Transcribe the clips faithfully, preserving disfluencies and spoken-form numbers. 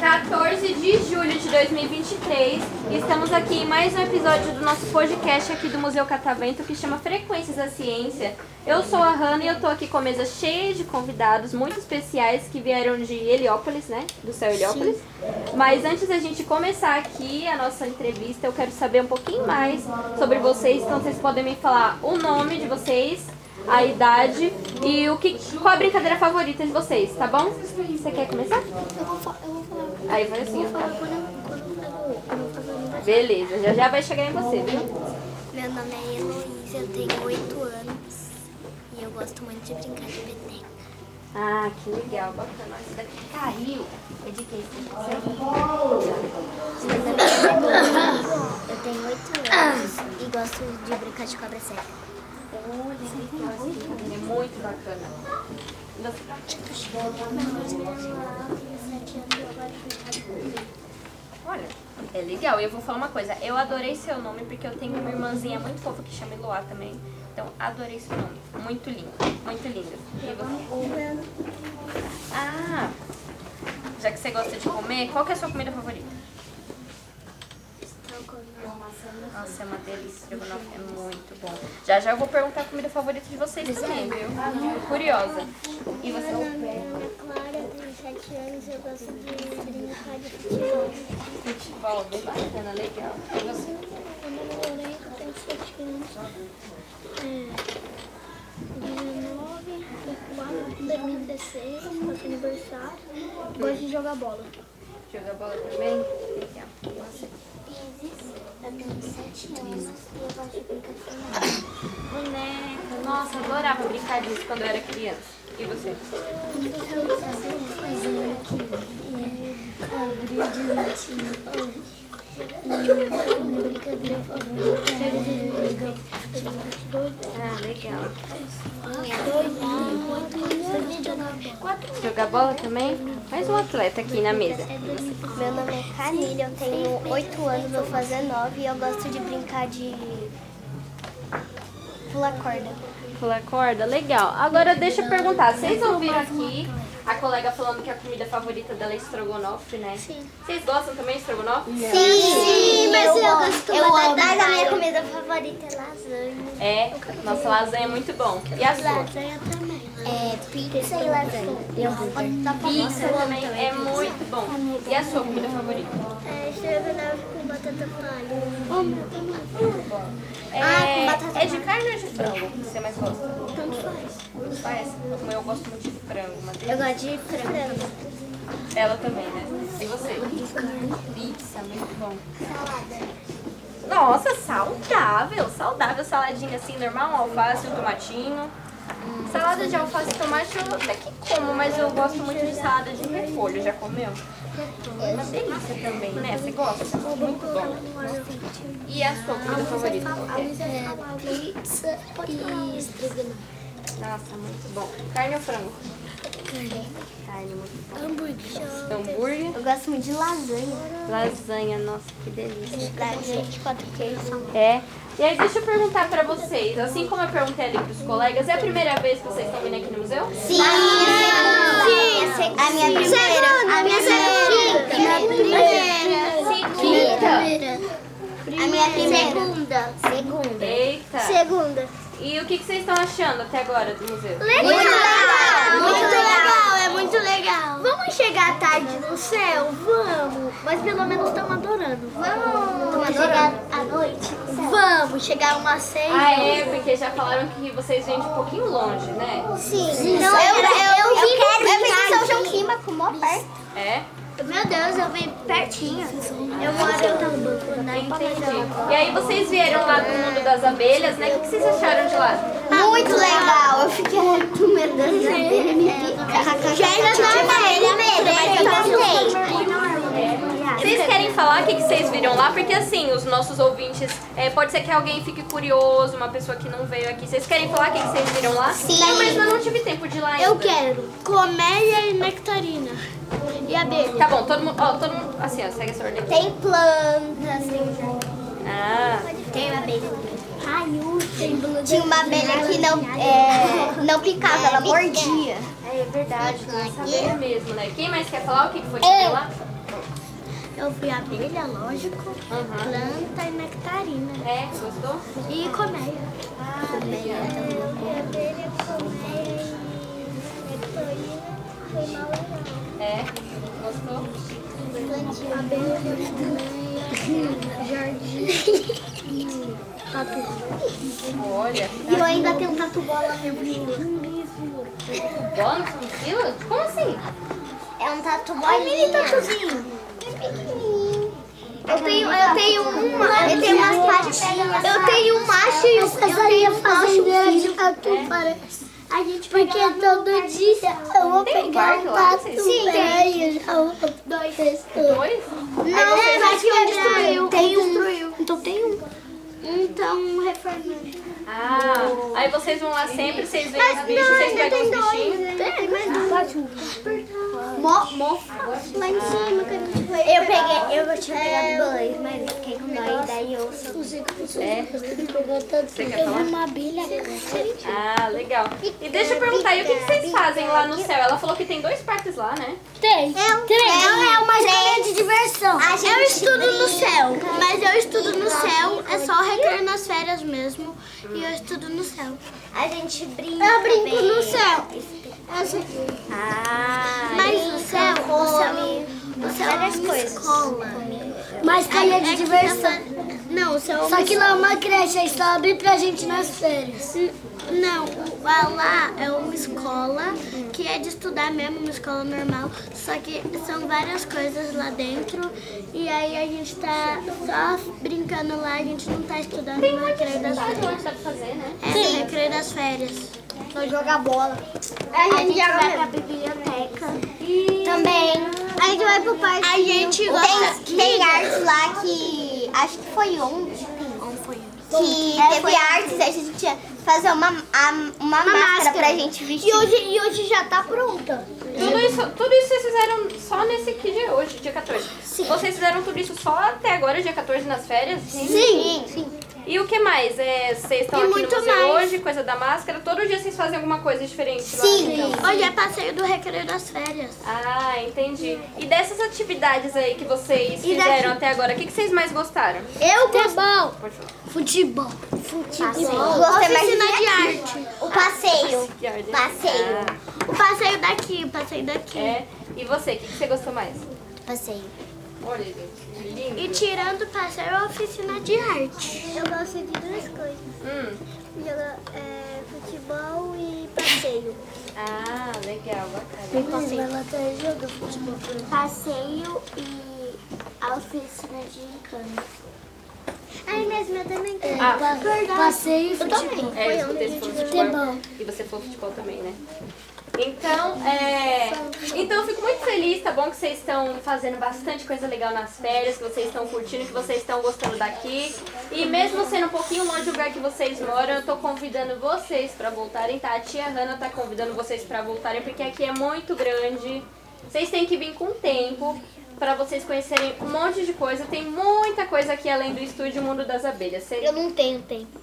quatorze de julho de dois mil e vinte e três, estamos aqui em mais um episódio do nosso podcast aqui do Museu Catavento, que chama Frequências da Ciência. Eu sou a Hannah e eu tô aqui com a mesa cheia de convidados muito especiais que vieram de Heliópolis, né? Do Céu Heliópolis. Sim. Mas antes da gente começar aqui a nossa entrevista, eu quero saber um pouquinho mais sobre vocês, então vocês podem me falar o nome de vocês, a idade e o que, qual a brincadeira favorita de vocês, tá bom? Você quer começar? Eu vou falar. Aí vai assim, ó. Beleza, já já vai chegar em você, viu? Meu nome é Heloísa, eu tenho oito anos e eu gosto muito de brincar de peteca. Ah, que legal, bacana. Esse daqui caiu. É de quem? Meu nome é Heloísa, eu tenho oito anos e gosto de brincar de cobra seca. Olha, é muito bacana. Olha, é legal. E eu vou falar uma coisa. Eu adorei seu nome porque eu tenho uma irmãzinha muito fofa que chama Eloá também. Então, adorei seu nome. Muito lindo, muito lindo. E você? Ah, já que você gosta de comer, qual que é a sua comida favorita? Nossa, é uma delícia, é muito bom. Já já eu vou perguntar a comida favorita de vocês também, viu? Curiosa. E você? Meu nome é Clara, eu tenho sete anos, eu gosto de brincar de futebol. Futebol, bem bacana, legal. E você? Meu nome é Lorena, eu tenho sete anos. dezenove, quatro, dois mil e dezesseis, nosso aniversário. Gosto de jogar bola. Jogar bola também? Legal. E você? Eu tenho sete anos e eu gosto de brincar de boneca. Boneca. Nossa, adorava brincar disso quando eu era criança. E você? Eu gosto de fazer uma coisinha aqui. Abrir de noite. Brincadeira favorita. Ah, legal. Jogar bola também? Mais um atleta aqui na mesa. Meu nome é Camila, eu tenho oito anos, vou fazer nove e eu gosto de brincar de pular corda. Pular corda, legal. Agora deixa eu perguntar, vocês ouviram aqui a colega falando que a comida favorita dela é estrogonofe, né? Sim. Vocês gostam também de estrogonofe? Sim, sim, mas eu, eu gosto. Eu amo. Mas a minha comida favorita é lasanha. É, nossa, lasanha é muito bom. E a sua? Lasanha também. É, pizza e lasanha. Eu pizza também é muito bom. E a sua comida favorita? É estrogonofe com batata palha. É, é de carne ou de frango que você mais gosta? Tanto faz. Faz? Eu gosto muito de frango. Eu gosto de frango. Ela também, né? E você? Pizza, muito bom. Salada. Nossa, saudável, saudável. Saladinha assim, normal, um alface, um tomatinho. Salada de alface e tomate eu até que como, mas eu gosto muito de salada de repolho. Já comeu? É uma delícia também, né? Você gosta? Muito bom. E a sua comida favorita? É pizza e estrogonofe. Nossa, muito bom. Carne ou frango? Carne. Carne, muito bom. Hambúrguer. Hambúrguer. Eu gosto muito de lasanha. Lasanha, nossa, que delícia. Lasanha de quatro queijos. É. E aí, deixa eu perguntar pra vocês, assim como eu perguntei ali pros colegas, é a primeira vez que vocês estão vindo aqui no museu? Sim! A minha segunda! A minha primeira! A minha segunda! A minha primeira! Quinta! A minha primeira! Segunda! Segunda! Eita! Segunda! E o que vocês estão achando até agora do museu? Legal! Muito legal! Muito legal! É muito legal! Vamos chegar tarde no céu? Vamos! Mas pelo menos estamos adorando! Vamos! Chegar à noite? Vamos chegar umas seis. Ah, é, porque já falaram que vocês vêm de um pouquinho longe, né? Sim. Sim. Então, eu, eu, eu, eu, eu quero vir em São João Quima, como perto. É? Meu Deus, eu venho pertinho. Eu moro na Entendi. E aí vocês vieram lá do mundo das abelhas, né? O que vocês acharam de lá? Muito legal. Eu fiquei com medo das abelhas me picar. Já era normal, ele mesmo, mas eu gostei. Vocês querem falar o que vocês viram lá? Porque assim, os nossos ouvintes, é, pode ser que alguém fique curioso, uma pessoa que não veio aqui. Vocês querem falar o que vocês viram lá? Sim. Não, mas eu não tive tempo de ir lá ainda. Eu quero colmeia e nectarina. E abelha. Tá bom, todo mundo, ó, todo mundo, assim, ó, segue essa ordem. Tem plantas, tem um jardim. Ah. Tem abelha também. Tinha uma abelha que não, é, não picava, ela mordia. É, é verdade, essa abelha mesmo, né? Quem mais quer falar? O que foi que foi lá? Eu fui abelha, lógico, uhum. Planta e nectarina. É, gostou? E colmeia. Ah, abelha. Eu fui abelha, colmeia e nectarina, foi mal legal. É, gostou? Plantinha, abelha, colmeia, jardim. Tatu. Olha. E eu ainda tenho um tatu-bola na minha mochila. Tatu-bola na sua mochila? Como assim? É um tatu-bola. É um mini tatuzinho. É pequenininho. Eu tenho, eu tenho uma. Eu tenho umas partes. Eu tenho um macho e um filho. A gente vai porque todo dia eu vou pegar um tatu velho. Dois? Dois? Não, mas que um destruiu. Tem um. Então tem um. Então, reformando. Ah, aí vocês vão lá sempre, vocês veem os bichos, vocês pegam os bichinhos. Tem mais um. Lá em cima, que eu peguei, eu tinha pegado dois, mas eu fiquei com dois, daí eu só eu vi uma abelha. Ah, legal. E deixa eu perguntar aí, o que vocês fazem lá no céu? Ela falou que tem dois parques lá, né? Tem. Três. É uma grande de diversão. Eu estudo no céu, mas eu estudo no céu, é só requer nas férias mesmo. E eu estudo no céu. A gente brinca. Eu brinco bem. No céu. Ah, mas o céu, o céu, o céu é uma escola. Mas tem é de diversão. Não, o céu. Só que lá é uma creche, aí só abre pra gente nas férias. Não, lá é uma escola que é de estudar mesmo, uma escola normal. Só que são várias coisas lá dentro. E aí a gente tá só brincando lá, a gente não tá estudando. Tem uma recreio das férias. É, recreio das férias. Só jogar bola. A gente vai pra biblioteca. Também. A gente vai pro parque. A gente gosta. Tem, tem artes lá que... Acho que foi ontem. Ontem foi ontem. Que é, teve artes, a gente ia fazer uma, uma, uma máscara, máscara pra gente vestir. E hoje, e hoje já tá pronta. Tudo isso, tudo isso vocês fizeram só nesse aqui de hoje, dia quatorze. Sim. Vocês fizeram tudo isso só até agora, dia quatorze, nas férias? Sim. Sim. Sim. E o que mais? É, vocês estão aqui no museu hoje, coisa da máscara. Todo dia vocês fazem alguma coisa diferente lá? Sim. Então. Hoje é passeio do recreio das férias. Ah, entendi. E dessas atividades aí que vocês e fizeram daqui? Até agora, o que, que vocês mais gostaram? Eu gosto. Futebol. Futebol. Futebol. Futebol. Oficina de arte. O passeio. Passeio. passeio. Ah. O passeio daqui, o passeio daqui. É. E você, o que, que você gostou mais? Passeio. Olha, gente, lindo. E tirando o passeio, a oficina de arte. Eu gosto de duas coisas. Hum. Jogar, é, futebol e passeio. Ah, legal, bacana. E passeio. Ela tá jogando futebol. Passeio e a oficina de encanto. Aí mesmo, eu também quero. Ah, passeio e futebol. É, eu escutei futebol. futebol. E você falou futebol também, né? Então, é... então eu fico muito feliz, tá bom? Que vocês estão fazendo bastante coisa legal nas férias, que vocês estão curtindo, que vocês estão gostando daqui. E mesmo sendo um pouquinho longe do lugar que vocês moram, eu tô convidando vocês pra voltarem, tá? A tia Hannah tá convidando vocês pra voltarem, porque aqui é muito grande. Vocês têm que vir com tempo pra vocês conhecerem um monte de coisa. Tem muita coisa aqui além do estúdio Mundo das Abelhas. Você... Eu não tenho tempo.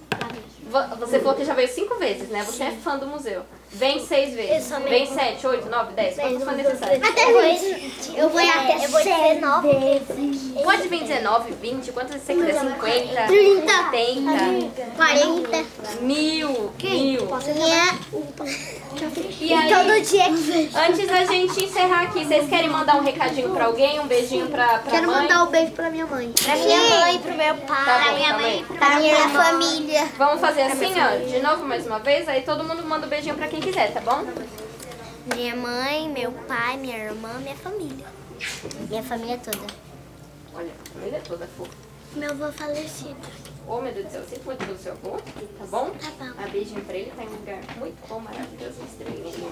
Você falou que já veio cinco vezes, né? Você é fã do museu. Vem seis vezes. Vem sete, oito, nove, dez. Quantas for necessárias? Até hoje. Eu vou até dezenove vezes. Pode vir dezenove, vinte, quantas você quiser? cinquenta, trinta, quarenta, mil, mil. E aí, todo dia que antes da gente encerrar aqui, vocês querem mandar um recadinho pra alguém? Um beijinho pra, pra Quero mãe? Quero mandar um beijo pra minha mãe. Pra minha mãe, pro meu pai, tá bom, pra minha mãe, pra, pra minha, minha família. Vamos fazer assim, ó, de novo, mais uma vez. Aí todo mundo manda um beijinho pra quem quiser, tá bom? Minha mãe, meu pai, minha irmã, minha família. Minha família toda. Olha, a família toda, fofa. Meu avô falecido. Ô, oh, meu Deus do céu, você foi do seu avô, tá bom? Tá bom. Dá beijinho pra ele, tá em um lugar muito bom, maravilhoso, estranho.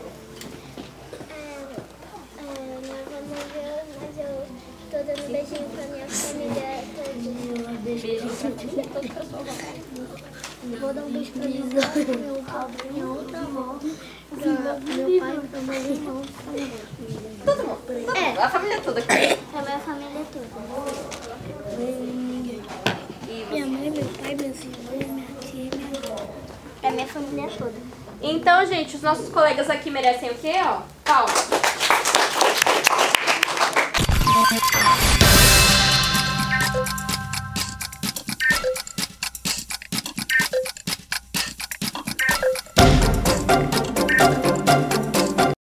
É, é, mas eu, mas eu Tô dando um beijinho pra minha família. Beijo pra família toda pra sua avó. Vou dar um beijo pra minha avó, meu avô, minha outra avó, meu pai, pro meu irmão, pra minha família. Todo mundo. É, a família toda aqui. É a minha família toda. Minha mãe, meu pai, meus irmãos, minha tia, minha avó. É a minha família toda. Então, gente, os nossos colegas aqui merecem o quê? Ó, palmas.